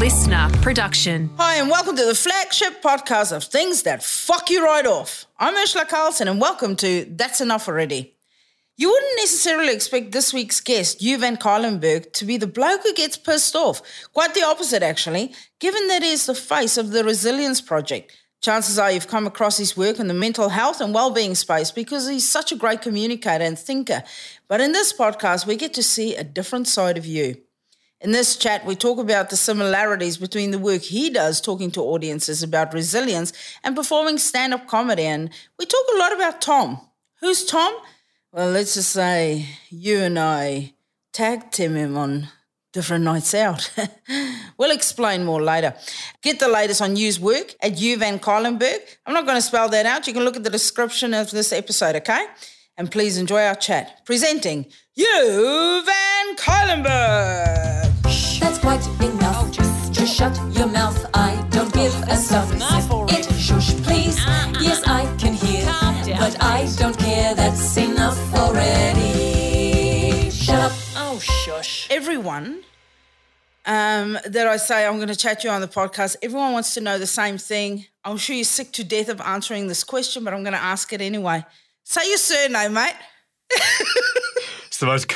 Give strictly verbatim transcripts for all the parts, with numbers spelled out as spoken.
listener production. Hi, and welcome to the flagship podcast of Things That Fuck You Right Off. I'm Urzila Carlson, and welcome to That's Enough Already. You wouldn't necessarily expect this week's guest, Hugh van Cuylenburg, to be the bloke who gets pissed off. Quite the opposite, actually, given that he is the face of the Resilience Project. Chances are you've come across his work in the mental health and well-being space because he's such a great communicator and thinker. But in this podcast, we get to see a different side of you. In this chat, we talk about the similarities between the work he does talking to audiences about resilience and performing stand-up comedy. And we talk a lot about Tom. Who's Tom? Well, let's just say you and I tagged him on different nights out. We'll explain more later. Get the latest on Hugh's work at Hugh van Cuylenburg. I'm not going to spell that out. You can look at the description of this episode, okay? And please enjoy our chat. Presenting Hugh van Cuylenburg. That's quite enough. Oh, just, just shut your mouth. I don't give a stuff. It, shush, please. Uh, uh, yes, I can hear, down, but I don't care. That's enough already. Shut up. Oh, shush. Everyone um, that I say I'm going to chat you on the podcast, everyone wants to know the same thing. I'm sure you're sick to death of answering this question, but I'm going to ask it anyway. Say your surname, mate. It's the most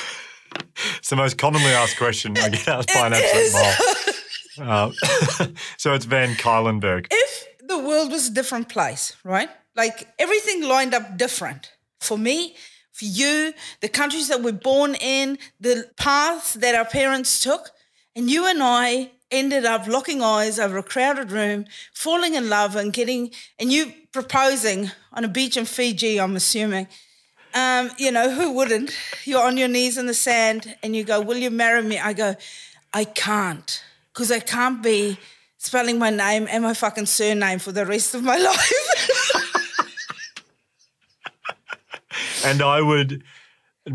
it's the most commonly asked question I get asked by an absolute mile. Uh, so it's Van Cuylenburg. If the world was a different place, right? Like everything lined up different for me, for you, the countries that we're born in, the paths that our parents took, and you and I ended up locking eyes over a crowded room, falling in love and getting, and you proposing on a beach in Fiji, I'm assuming. Um, you know, who wouldn't? You're on your knees in the sand and you go, will you marry me? I go, I can't, because I can't be spelling my name and my fucking surname for the rest of my life. And I would...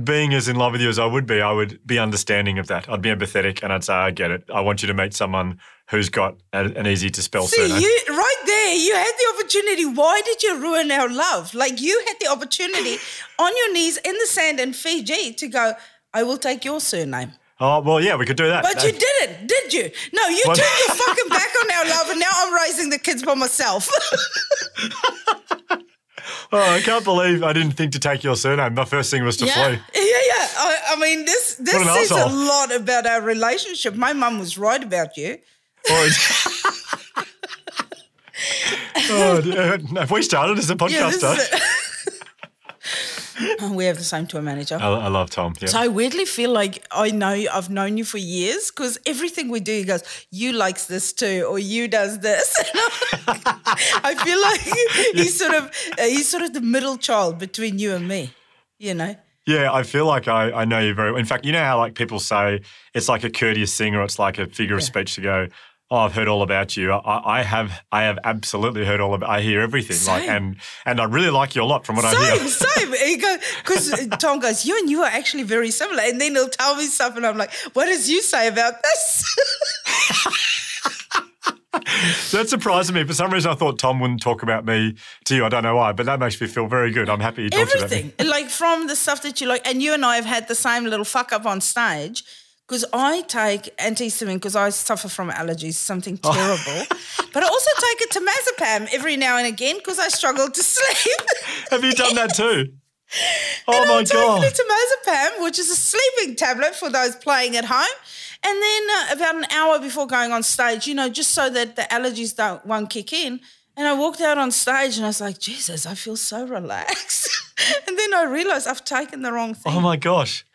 Being as in love with you as I would be, I would be understanding of that. I'd be empathetic and I'd say, I get it. I want you to meet someone who's got a, an easy-to-spell surname. See, right there, you had the opportunity. Why did you ruin our love? Like, you had the opportunity on your knees in the sand in Fiji to go, I will take your surname. Oh, well, yeah, we could do that. But uh, you didn't, did you? No, you well, turned your fucking back on our love and now I'm raising the kids by myself. Oh, I can't believe I didn't think to take your surname. My first thing was to yeah. flee. Yeah, yeah. I, I mean, this this says asshole. a lot about our relationship. My mum was right about you. Oh, oh, have we started as a podcaster? Yeah, a... We have the same tour manager. I, I love Tom. Yeah. So I weirdly feel like I know I've known you for years because everything we do, he goes, you likes this too, or you does this. I feel like he's sort of he's sort of the middle child between you and me, you know? Yeah, I feel like I, I know you very well. In fact, you know how like people say it's like a courteous thing or it's like a figure yeah. of speech to go, oh, I've heard all about you. I, I have I have absolutely heard all about I hear everything. Same. Like and and I really like you a lot from what same, I hear. Same, same. Because Tom goes, you and you are actually very similar. And then he'll tell me stuff and I'm like, what does you say about this? So that surprised me. For some reason, I thought Tom wouldn't talk about me to you. I don't know why, but that makes me feel very good. I'm happy you talked about me. Everything, like from the stuff that you like, and you and I have had the same little fuck up on stage because I take antihistamine because I suffer from allergies, something terrible. Oh. But I also take it to temazepam every now and again because I struggle to sleep. Have you done that too? Oh, and my God. And temazepam, which is a sleeping tablet for those playing at home. And then uh, about an hour before going on stage, you know, just so that the allergies don't, won't kick in. And I walked out on stage and I was like, Jesus, I feel so relaxed. And then I realised I've taken the wrong thing. Oh, my gosh.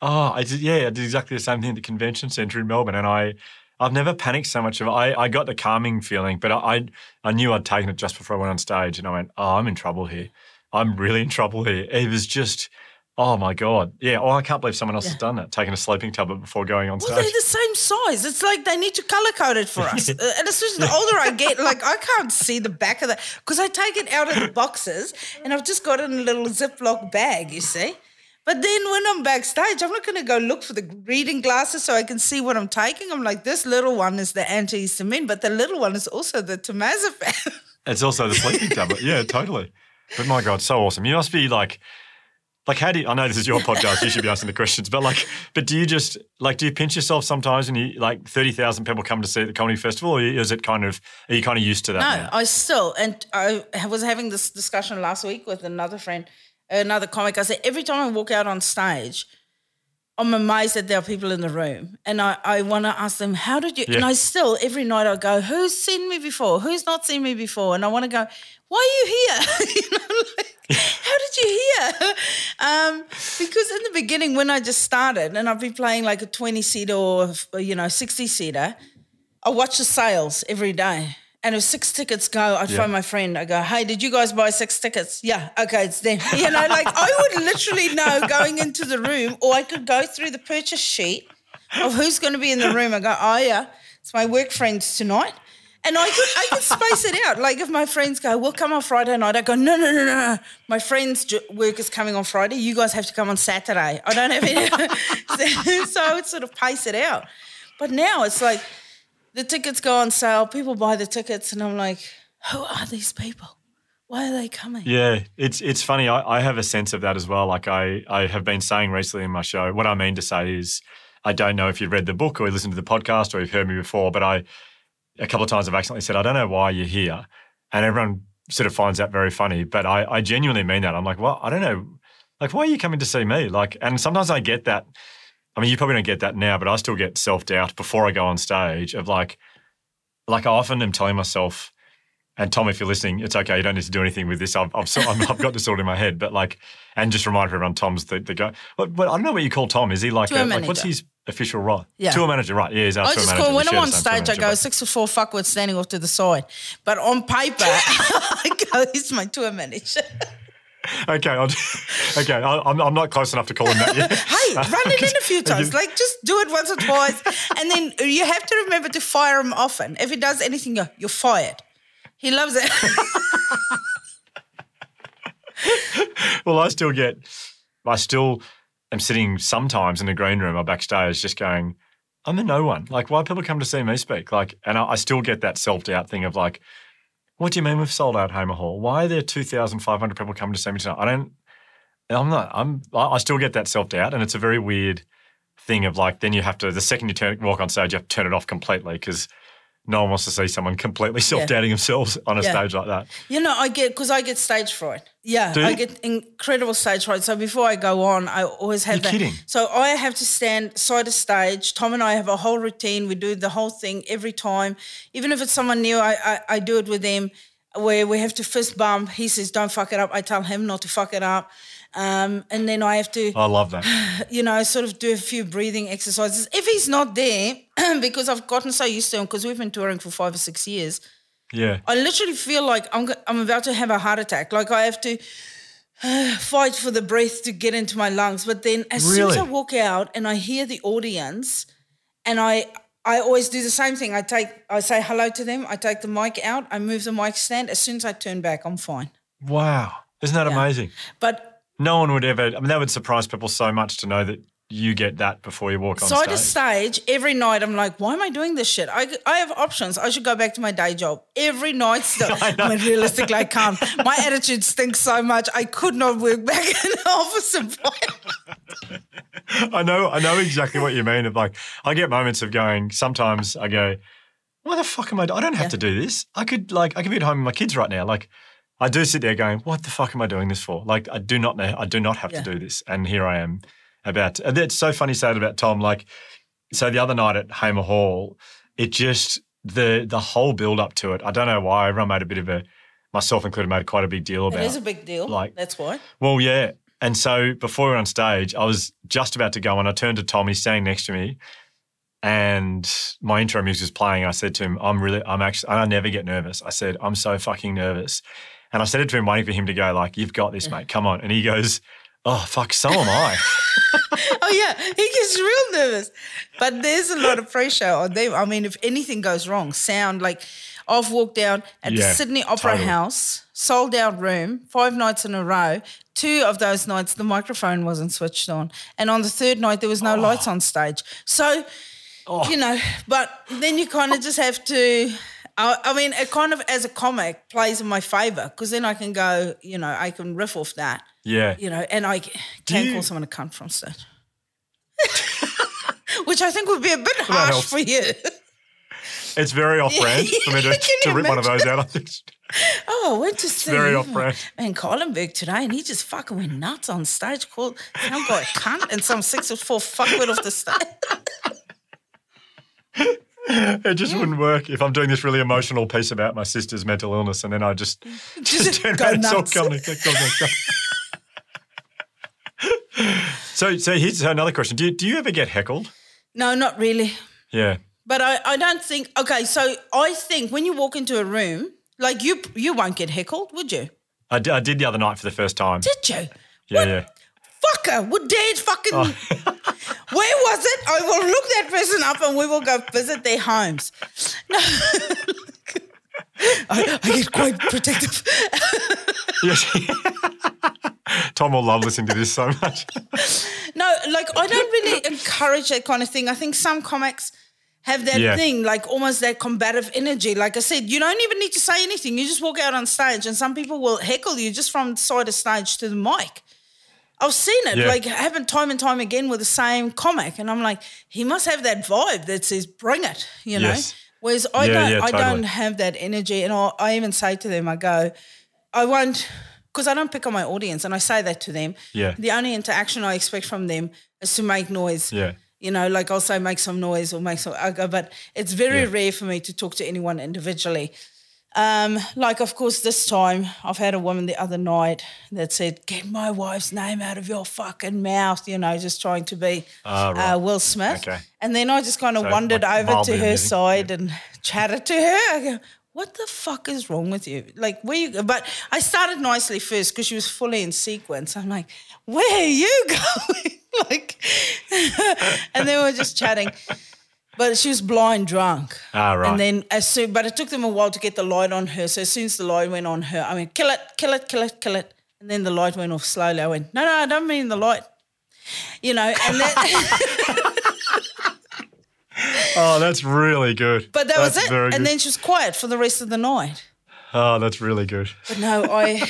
Oh, I did, yeah, I did exactly the same thing at the convention centre in Melbourne and I... I've never panicked so much. Of I, I got the calming feeling, but I, I I knew I'd taken it just before I went on stage and I went, oh, I'm in trouble here. I'm really in trouble here. It was just... Oh, my God. Yeah, oh, I can't believe someone else yeah. has done that, taking a sleeping tablet before going on well, stage. Well, they're the same size. It's like they need to colour-code it for us. uh, and especially the older I get, like I can't see the back of that because I take it out of the boxes and I've just got it in a little Ziploc bag, you see. But then when I'm backstage, I'm not going to go look for the reading glasses so I can see what I'm taking. I'm like, this little one is the antihistamine, but the little one is also the temazepam. It's also the sleeping tablet. Yeah, totally. But, my God, so awesome. You must be like... Like, how do you, I know this is your podcast, you should be asking the questions, but like, but do you just, like, do you pinch yourself sometimes when you, like, thirty thousand people come to see the comedy festival, or is it kind of, are you kind of used to that? No, now? I still, and I was having this discussion last week with another friend, another comic. I said, every time I walk out on stage, I'm amazed that there are people in the room. And I, I want to ask them, how did you, yeah. and I still, every night I go, who's seen me before? Who's not seen me before? And I want to go, why are you here? You know, like, how did you hear? Um, because in the beginning when I just started and I've been playing like a twenty-seater or, you know, sixty-seater, I watch the sales every day. And if six tickets go, I'd yeah. phone my friend. I go, hey, did you guys buy six tickets? Yeah, okay, it's them. You know, like I would literally know going into the room, or I could go through the purchase sheet of who's going to be in the room. I go, oh, yeah, it's my work friends tonight. And I could, I could space it out. Like if my friends go, we'll come on Friday night, I go, no, no, no, no. My friend's work is coming on Friday. You guys have to come on Saturday. I don't have any. So I would sort of pace it out. But now it's like the tickets go on sale, people buy the tickets, and I'm like, who are these people? Why are they coming? Yeah, it's it's funny. I, I have a sense of that as well. Like I, I have been saying recently in my show, what I mean to say is I don't know if you've read the book or listened to the podcast or you've heard me before, but I... a couple of times I've accidentally said, I don't know why you're here. And everyone sort of finds that very funny. But I, I genuinely mean that. I'm like, well, I don't know. Like, why are you coming to see me? Like, and sometimes I get that. I mean, you probably don't get that now, but I still get self-doubt before I go on stage of like, like I often am telling myself, and Tom, if you're listening, it's okay. You don't need to do anything with this. I've I've, so, I've, I've got this all in my head. But like, and just remind everyone, Tom's the, the guy. But, but I don't know what you call Tom. Is he like, a, like what's his official role? Yeah. Tour manager, right? Yeah, he's our I tour manager. I just call when I'm on stage, I go six or four fuckward standing off to the side. But on paper, I go, he's my tour manager. Okay, I'll, okay, I'm I'm not close enough to call him that yet. Hey, run it in a few times. Like, just do it once or twice, and then you have to remember to fire him often. If he does anything, you're fired. He loves it. Well, I still get, I still am sitting sometimes in a green room or backstage, just going, I'm the no one. Like, why people come to see me speak? Like, and I, I still get that self-doubt thing of like, what do you mean we've sold out Hamer Hall? Why are there two thousand five hundred people coming to see me tonight? I don't, I'm not, I'm, I still get that self-doubt, and it's a very weird thing of like, then you have to, the second you turn, walk on stage, you have to turn it off completely because no one wants to see someone completely self-doubting yeah. themselves on a yeah. stage like that. You know, I get, because I get stage fright. Yeah, I get incredible stage fright. So before I go on, I always have You're that. Kidding. So I have to stand side of stage. Tom and I have a whole routine. We do the whole thing every time. Even if it's someone new, I, I, I do it with them where we have to fist bump. He says, don't fuck it up. I tell him not to fuck it up. Um, and then I have to, I love that, you know, sort of do a few breathing exercises. If he's not there, because I've gotten so used to him, because we've been touring for five or six years. Yeah. I literally feel like I'm I'm about to have a heart attack. Like I have to uh, fight for the breath to get into my lungs. But then as really? soon as I walk out and I hear the audience, and I, I always do the same thing. I take, I say hello to them. I take the mic out. I move the mic stand. As soon as I turn back, I'm fine. Wow. Isn't that yeah. amazing? But no one would ever, I mean, that would surprise people so much to know that you get that before you walk on stage. Side of stage, every night I'm like, why am I doing this shit? I, I have options. I should go back to my day job. Every night still. I know. I mean, realistically, I can't. My attitude stinks so much, I could not work back in the office employment. I know, I know exactly what you mean. Of like, I get moments of going, sometimes I go, why the fuck am I, I don't have yeah. to do this. I could like, I could be at home with my kids right now. Like, I do sit there going, what the fuck am I doing this for? Like, I do not know. I do not have yeah. to do this. And here I am about, and it's so funny saying about Tom. Like, so the other night at Hamer Hall, it just, the the whole build up to it, I don't know why, everyone made a bit of a, myself included, made quite a big deal about it. It is a big deal. Like, that's why. Well, yeah. And so before we were on stage, I was just about to go on. I turned to Tom, he's standing next to me, and my intro music was playing. I said to him, I'm really, I'm actually, I never get nervous. I said, I'm so fucking nervous. And I said it to him waiting for him to go like, you've got this, mate, come on. And he goes, oh, fuck, so am I. Oh, yeah, he gets real nervous. But there's a lot of pressure on them. I mean, if anything goes wrong, sound, like I've walked down at yeah, the Sydney Opera totally. House, sold out room, five nights in a row. Two of those nights the microphone wasn't switched on. And on the third night there was no oh. lights on stage. So, oh. you know, but then you kind of just have to – I mean, it kind of, as a comic, plays in my favour because then I can go, you know, I can riff off that. Yeah. You know, and I can call someone a cunt from stage. Which I think would be a bit harsh for you. It's very off-brand yeah, for me to, to rip imagine? one of those out, I think. Oh, I went to see very off-brand. Van Cuylenburg today and he just fucking went nuts on stage, called some guy a cunt and some six or four fuck went off the stage. It just yeah. wouldn't work if I'm doing this really emotional piece about my sister's mental illness and then I just, just, just turn around and stop coming. So, so here's another question. Do you, do you ever get heckled? No, not really. Yeah. But I, I don't think – okay, so I think when you walk into a room, like you you won't get heckled, would you? I did, I did the other night for the first time. Did you? Yeah, what yeah. fucker would dare fucking oh. – where was it? I will look that person up and we will go visit their homes. No. I, I get quite protective. Yes. Tom will love listening to this so much. No, like I don't really encourage that kind of thing. I think some comics – have that yeah. thing, like almost that combative energy. Like I said, you don't even need to say anything. You just walk out on stage and some people will heckle you just from side of stage to the mic. I've seen it yeah. like happen time and time again with the same comic and I'm like, he must have that vibe that says bring it, you know. Yes. Whereas I, yeah, don't, yeah, totally. I don't have that energy and I'll, I even say to them, I go, I won't, because I don't pick on my audience and I say that to them. Yeah. The only interaction I expect from them is to make noise. Yeah. You know, like I'll say make some noise or make some – but it's very yeah. rare for me to talk to anyone individually. Um, like, of course, this time I've had a woman the other night that said, get my wife's name out of your fucking mouth, you know, just trying to be uh, right. uh, Will Smith. Okay. And then I just kind of so wandered like, over to her amazing. side yeah. and chatted to her. I go, what the fuck is wrong with you? Like, where you – but I started nicely first because she was fully in sequence. I'm like, where are you going? Like, and they were just chatting, but she was blind drunk. Ah, right. And then as soon, but it took them a while to get the light on her. So as soon as the light went on her, I went kill it, kill it, kill it, kill it, and then the light went off slowly. I went, no, no, I don't mean the light, you know. And that oh, that's really good. But that that's was it. And good. Then she was quiet for the rest of the night. Oh, that's really good. But no, I.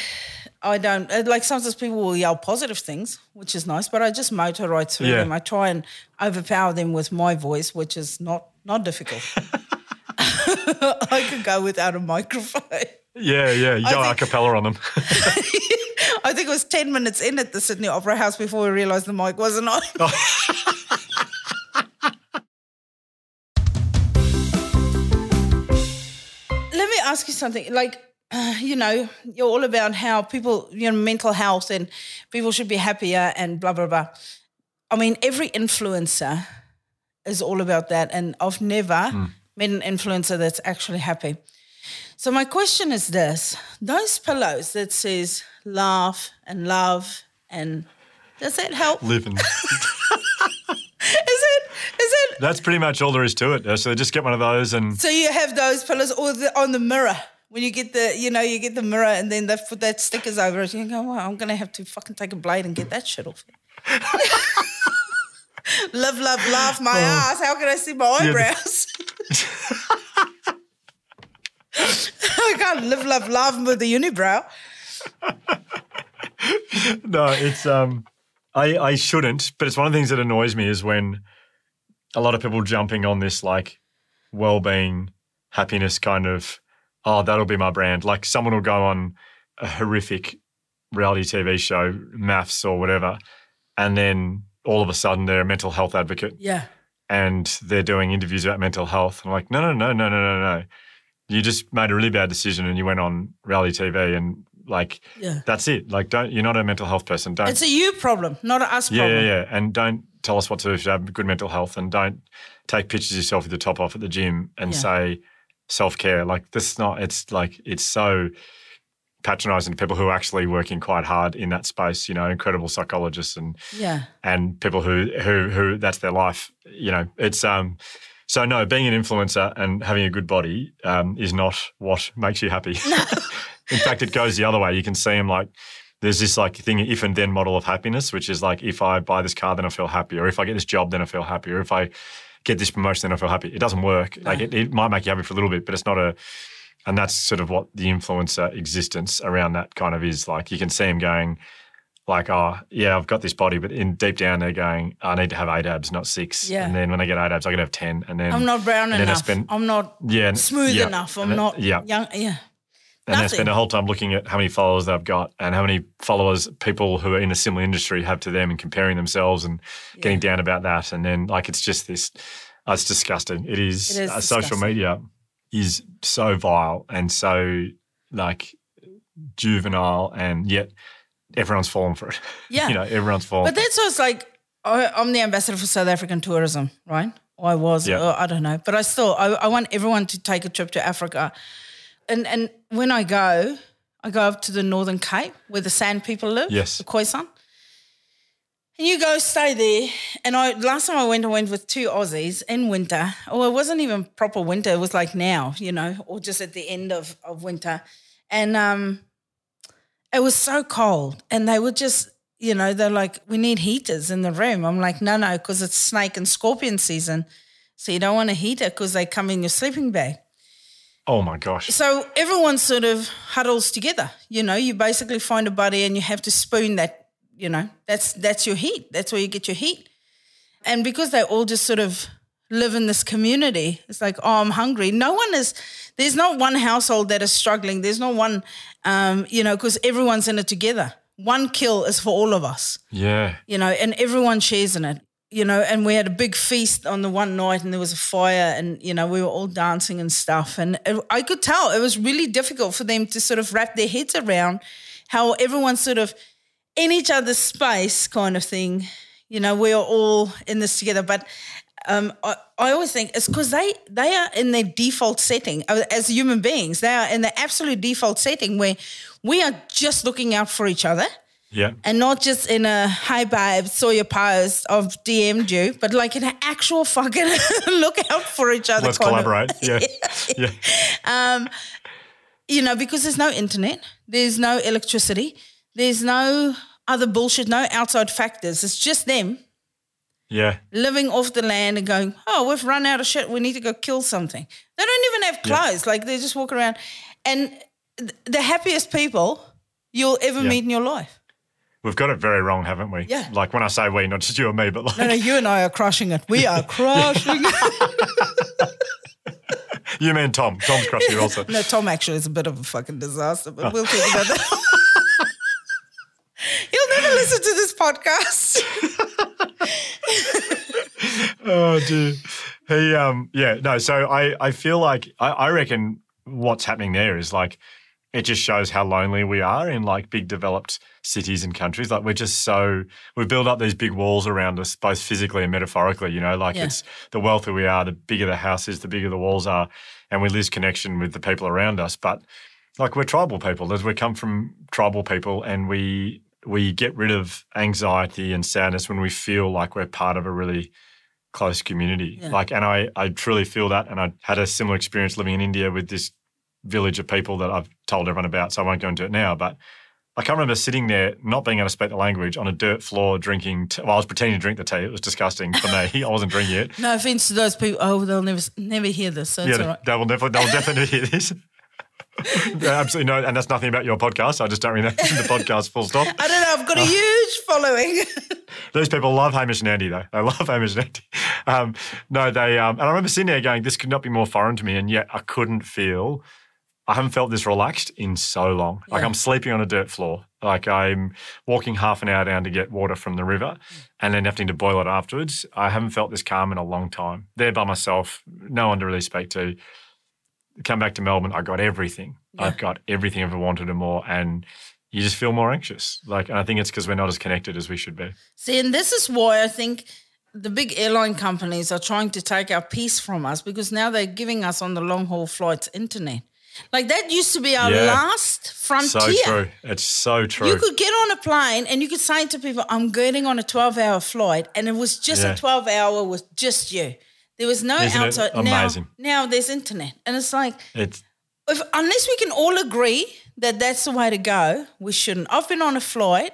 I don't – like sometimes people will yell positive things, which is nice, but I just motor right through yeah. them. I try and overpower them with my voice, which is not not difficult. I could go without a microphone. Yeah, yeah, you go a cappella on them. I think it was ten minutes in at the Sydney Opera House before we realised the mic wasn't on. Oh. Let me ask you something, like – Uh, you know, you're all about how people, you know, mental health and people should be happier and blah, blah, blah. I mean, every influencer is all about that and I've never mm. met an influencer that's actually happy. So my question is this, those pillows that says laugh and love and does that help? Living. Is it? That's pretty much all there is to it. So just get one of those and... So you have those pillows or the, on the mirror? When you get the, you know, you get the mirror and then they put that stickers over it, you go, well, I'm going to have to fucking take a blade and get that shit off. Love, love, laugh my oh. ass. How can I see my eyebrows? I can't live, love, laugh with the unibrow. No, it's, um, I, I shouldn't, but it's one of the things that annoys me is when a lot of people jumping on this like well-being, happiness kind of, oh, that'll be my brand. Like someone will go on a horrific reality T V show, maths or whatever, and then all of a sudden they're a mental health advocate. Yeah. And they're doing interviews about mental health. I'm like, no, no, no, no, no, no, no. You just made a really bad decision and you went on reality T V and like yeah. that's it. Like don't you're not a mental health person. Don't It's a you problem, not an us yeah, problem. Yeah, yeah. And don't tell us what to do to have good mental health and don't take pictures of yourself with the top off at the gym and yeah. say self-care, like this is not, it's like it's so patronising to people who are actually working quite hard in that space, you know, incredible psychologists and yeah. and people who, who who that's their life, you know. It's um so no, being an influencer and having a good body um, is not what makes you happy. No. In fact, it goes the other way. You can see them like there's this like thing, if and then model of happiness, which is like if I buy this car, then I feel happy, or if I get this job, then I feel happy, or if I get this promotion, then I feel happy. It doesn't work. No. Like it, it might make you happy for a little bit, but it's not a, and that's sort of what the influencer existence around that kind of is. Like you can see him going, like, oh, yeah, I've got this body, but in deep down they're going, I need to have eight abs, not six. Yeah. And then when I get eight abs, I could have ten. And then I'm not brown enough. I spend, I'm not yeah, smooth yeah, enough. I'm then, not yeah. young. Yeah. And Nothing. I spend the whole time looking at how many followers they've got and how many followers people who are in a similar industry have to them and comparing themselves and yeah. getting down about that. And then, like, it's just this, oh, it's disgusting. It is, it is uh, disgusting. Social media is so vile and so, like, juvenile, and yet everyone's fallen for it. Yeah. you know, everyone's fallen. But that's what's like, I, I'm the ambassador for South African tourism, right? Or I was, yeah. or I don't know. But I still, I, I want everyone to take a trip to Africa. And and when I go, I go up to the Northern Cape where the Sand people live, yes. the Khoisan. And you go stay there. And I last time I went, I went with two Aussies in winter. Oh, it wasn't even proper winter. It was like now, you know, or just at the end of, of winter. And um, it was so cold. And they were just, you know, they're like, we need heaters in the room. I'm like, no, no, because it's snake and scorpion season. So you don't want a heater because they come in your sleeping bag. Oh, my gosh. So everyone sort of huddles together. You know, you basically find a buddy and you have to spoon that, you know, that's that's your heat. That's where you get your heat. And because they all just sort of live in this community, it's like, oh, I'm hungry. No one is – there's not one household that is struggling. There's not one, um, you know, because everyone's in it together. One kill is for all of us. Yeah. You know, and everyone shares in it. You know, and we had a big feast on the one night and there was a fire and, you know, we were all dancing and stuff. And it, I could tell it was really difficult for them to sort of wrap their heads around how everyone's sort of in each other's space kind of thing. You know, we are all in this together. But um, I, I always think it's because they, they are in their default setting as human beings. They are in the absolute default setting where we are just looking out for each other. Yeah. And not just in a, hey, babe, saw your post, I've D M'd you, but like in an actual fucking look out for each other. Let's collaborate. Yeah. yeah. yeah. Um, you know, because there's no internet, there's no electricity, there's no other bullshit, no outside factors. It's just them. Yeah. Living off the land and going, oh, we've run out of shit, we need to go kill something. They don't even have clothes. Yeah. Like they just walk around. And th- the happiest people you'll ever yeah. meet in your life. We've got it very wrong, haven't we? Yeah. Like when I say we, not just you and me, but like. No, no, you and I are crushing it. We are crushing it. You mean Tom. Tom's crushing it also. No, Tom actually is a bit of a fucking disaster, but oh. we'll talk about that. You'll never listen to this podcast. Oh, dear. He, um, yeah, no, so I, I feel like, I, I reckon what's happening there is like, it just shows how lonely we are in like big developed cities and countries. Like we're just so – we build up these big walls around us both physically and metaphorically, you know. Like yeah. it's the wealthier we are, the bigger the house is, the bigger the walls are, and we lose connection with the people around us. But like we're tribal people. We come from tribal people and we we get rid of anxiety and sadness when we feel like we're part of a really close community. Yeah. Like, and I, I truly feel that, and I had a similar experience living in India with this village of people that I've told everyone about, so I won't go into it now, but I can't remember sitting there not being able to speak the language on a dirt floor drinking tea. Well, I was pretending to drink the tea. It was disgusting for me. I wasn't drinking it. No offence to those people. Oh, they'll never never hear this, so yeah, it's all right. They will, never, they will definitely hear this. Absolutely no, and that's nothing about your podcast. I just don't really know the podcast full stop. I don't know. I've got a uh, huge following. These people love Hamish and Andy though. They love Hamish and Andy. Um, no, they um, – and I remember sitting there going, this could not be more foreign to me, and yet I couldn't feel – I haven't felt this relaxed in so long. Yeah. Like I'm sleeping on a dirt floor. Like I'm walking half an hour down to get water from the river and then having to boil it afterwards. I haven't felt this calm in a long time. There by myself, no one to really speak to. Come back to Melbourne, I got everything. Yeah. I've got everything I've ever wanted and more, and you just feel more anxious. Like, and I think it's because we're not as connected as we should be. See, and this is why I think the big airline companies are trying to take our peace from us, because now they're giving us on the long-haul flights internet. Like that used to be our yeah. last frontier. So true. It's so true. You could get on a plane and you could say to people, I'm getting on a twelve-hour flight, and it was just yeah. a twelve-hour with just you. There was no Isn't outside. It amazing. Now, now there's internet. And it's like it's, if, unless we can all agree that that's the way to go, we shouldn't. I've been on a flight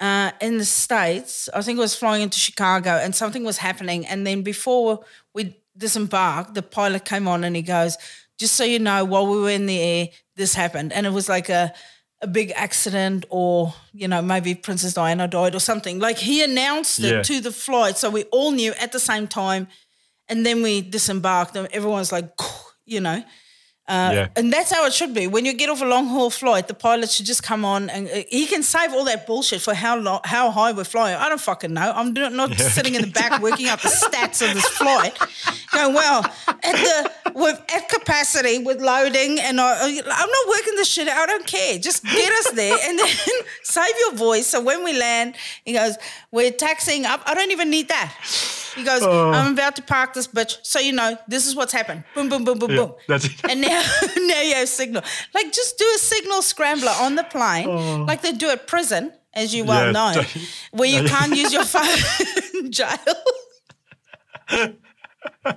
uh, in the States. I think I was flying into Chicago and something was happening, and then before we disembarked, the pilot came on and he goes, just so you know, while we were in the air, this happened. And it was like a a big accident or, you know, maybe Princess Diana died or something. Like, he announced it yeah. to the flight, so we all knew at the same time, and then we disembarked and everyone's like, you know. Uh, yeah. And that's how it should be. When you get off a long-haul flight, the pilot should just come on and he can save all that bullshit for how long, how high we're flying. I don't fucking know. I'm not, not yeah. sitting in the back working out the stats of this flight going, well, at the with at capacity with loading and I, I'm not working this shit out. I don't care. Just get us there and then save your voice. So when we land, he goes, we're taxiing up. I don't even need that. He goes, oh. I'm about to park this bitch, so you know this is what's happened. Boom, boom, boom, boom, yeah, boom. That's it. And now, now you have signal. Like, just do a signal scrambler on the plane, oh. like they do at prison, as you well yeah. know, where you can't use your phone in jail. uh,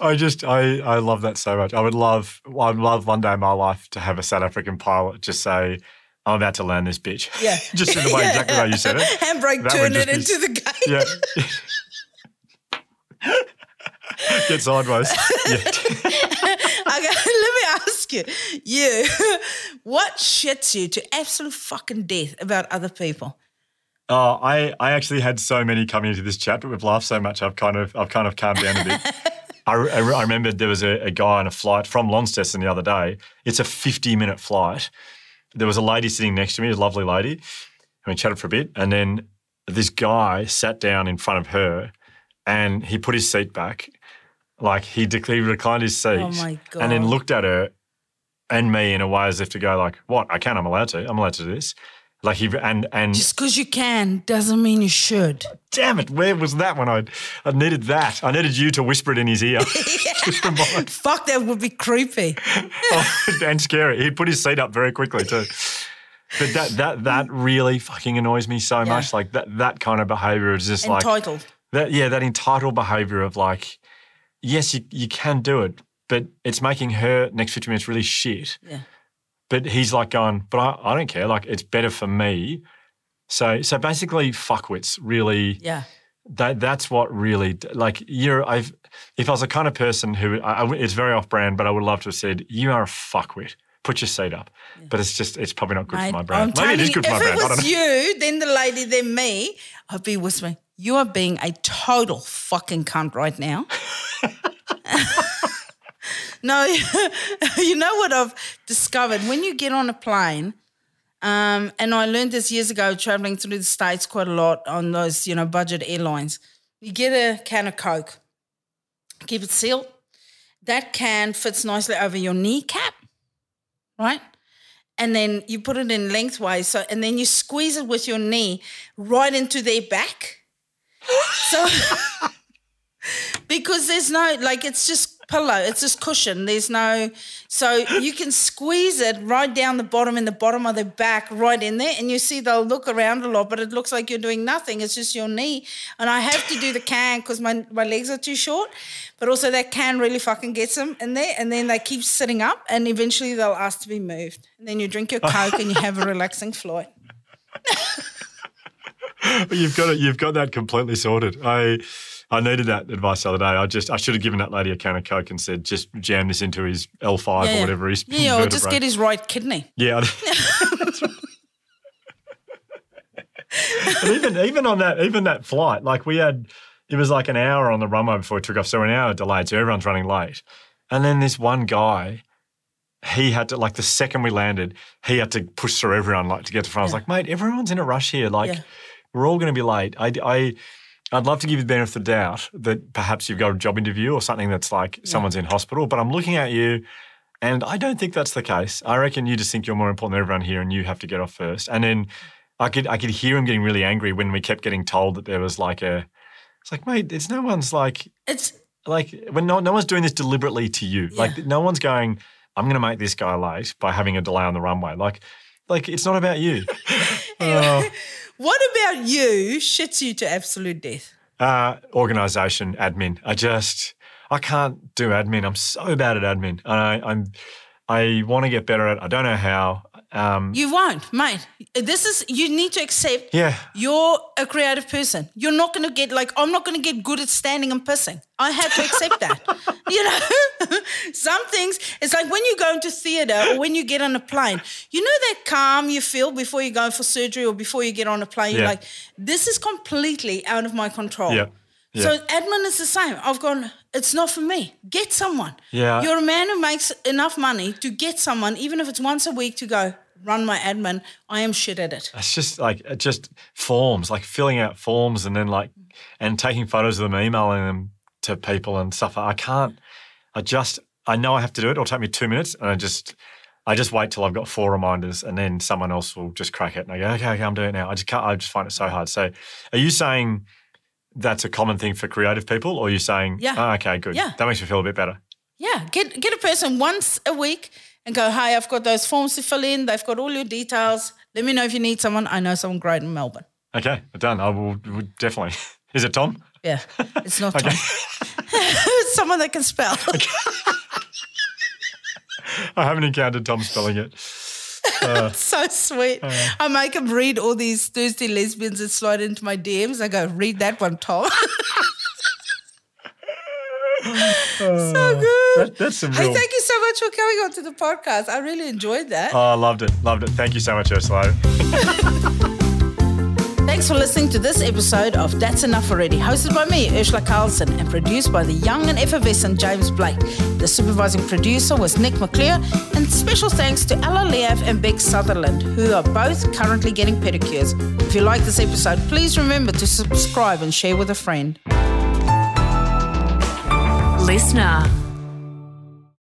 I just, I, I love that so much. I would love, I would love one day in my life to have a South African pilot just say, I'm about to land this bitch. Yeah. Just in the way, yeah. exactly the way you said it. Handbrake, turn it be, into the gate. Yeah. Get sideways. Yeah. Okay, let me ask you, you, what shits you to absolute fucking death about other people? Oh, I, I actually had so many coming into this chat, but we've laughed so much I've kind of I've kind of calmed down a bit. I, I, I remember there was a, a guy on a flight from Launceston the other day. It's a fifty-minute flight. There was a lady sitting next to me, a lovely lady, and we chatted for a bit. And then this guy sat down in front of her and he put his seat back. Like, he, dec- he reclined his seat oh my God. And then looked at her and me in a way as if to go like, what, I can, I'm allowed to, I'm allowed to do this. Like he and and just because you can doesn't mean you should. Damn it! Where was that when I I needed that? I needed you to whisper it in his ear. Fuck, that would be creepy oh, and scary. He'd put his seat up very quickly too. But that that that really fucking annoys me so yeah. much. Like that that kind of behaviour is just entitled. Like entitled. That yeah, that entitled behaviour of like, yes, you you can do it, but it's making her next fifty minutes really shit. Yeah. But he's like going, but I, I don't care. Like, it's better for me. So so basically, fuckwits really. Yeah. That that's what really like you're. I've if I was the kind of person who I, I, it's very off brand, but I would love to have said you are a fuckwit. Put your seat up. Yeah. But it's just it's probably not good Mate, for my brand. Maybe it is good for my brand. If it was you, then the lady, then me, I'd be whispering, you are being a total fucking cunt right now. No, you know what I've discovered? When you get on a plane, um, and I learned this years ago travelling through the States quite a lot on those, you know, budget airlines, you get a can of Coke, keep it sealed. That can fits nicely over your kneecap, right? And then you put it in lengthways, so and then you squeeze it with your knee right into their back. So because there's no, like, it's just pillow, it's just cushion. There's no, so you can squeeze it right down the bottom in the bottom of the back, right in there, and you see they'll look around a lot, but it looks like you're doing nothing. It's just your knee, and I have to do the can because my, my legs are too short, but also that can really fucking gets them in there, and then they keep sitting up, and eventually they'll ask to be moved, and then you drink your Coke and you have a relaxing flight. You've got it. You've got that completely sorted. I. I needed that advice the other day. I just I should have given that lady a can of Coke and said just jam this into his L five yeah, or whatever he's yeah, vertebrae. Or just get his right kidney. Yeah. And even even on that even that flight, like we had, it was like an hour on the runway before we took off, so an hour delayed, so everyone's running late. And then this one guy, he had to like the second we landed, he had to push through everyone like to get to front. Yeah. I was like, mate, everyone's in a rush here. Like yeah. we're all going to be late. I. I I'd love to give you the benefit of the doubt that perhaps you've got a job interview or something that's like someone's yeah. in hospital, but I'm looking at you and I don't think that's the case. I reckon you just think you're more important than everyone here and you have to get off first. And then I could I could hear him getting really angry when we kept getting told that there was like a – it's like, mate, it's no one's like – it's like when no, no one's doing this deliberately to you. Yeah. Like no one's going, I'm going to make this guy late by having a delay on the runway. Like, like it's not about you. uh, What about you shits you to absolute death? Uh, organisation, admin. I just, I can't do admin. I'm so bad at admin. And I, I'm, I want to get better at it. I don't know how. Um, you won't, mate. This is, you need to accept yeah. you're a creative person. You're not going to get, like, I'm not going to get good at standing and pissing. I had to accept that. You know, some things, it's like when you go into theatre or when you get on a plane, you know that calm you feel before you go for surgery or before you get on a plane, yeah. you're like, this is completely out of my control. Yeah. Yeah. So admin is the same. I've gone, it's not for me. Get someone. Yeah. You're a man who makes enough money to get someone, even if it's once a week, to go run my admin. I am shit at it. It's just like it just forms, like filling out forms and then like and taking photos of them, emailing them to people and stuff. I can't. I just I know I have to do it. It'll take me two minutes, and I just I just wait till I've got four reminders, and then someone else will just crack it. And I go, okay, okay, I'm doing it now. I just can't. I just find it so hard. So, are you saying that's a common thing for creative people, or are you saying, yeah. oh, okay, good. Yeah. That makes me feel a bit better. Yeah. Get get a person once a week and go, hi, I've got those forms to fill in. They've got all your details. Let me know if you need someone. I know someone great in Melbourne. Okay, done. I will, will definitely. Is it Tom? Yeah, it's not Tom. It's someone that can spell. Okay. I haven't encountered Tom spelling it. Uh, it's so sweet. Uh, I make him read all these Thursday lesbians that slide into my D Ms. I go, read that one, Tom. uh, so good. That, that's some real... Hey, thank you so much for coming on to the podcast. I really enjoyed that. Oh, I loved it. Loved it. Thank you so much, Ursula. Thanks for listening to this episode of That's Enough Already, hosted by me, Urzila Carlson, and produced by the young and effervescent James Blake. The supervising producer was Nick McClear, and special thanks to Ella Leav and Bec Sutherland, who are both currently getting pedicures. If you like this episode, please remember to subscribe and share with a friend. Listener.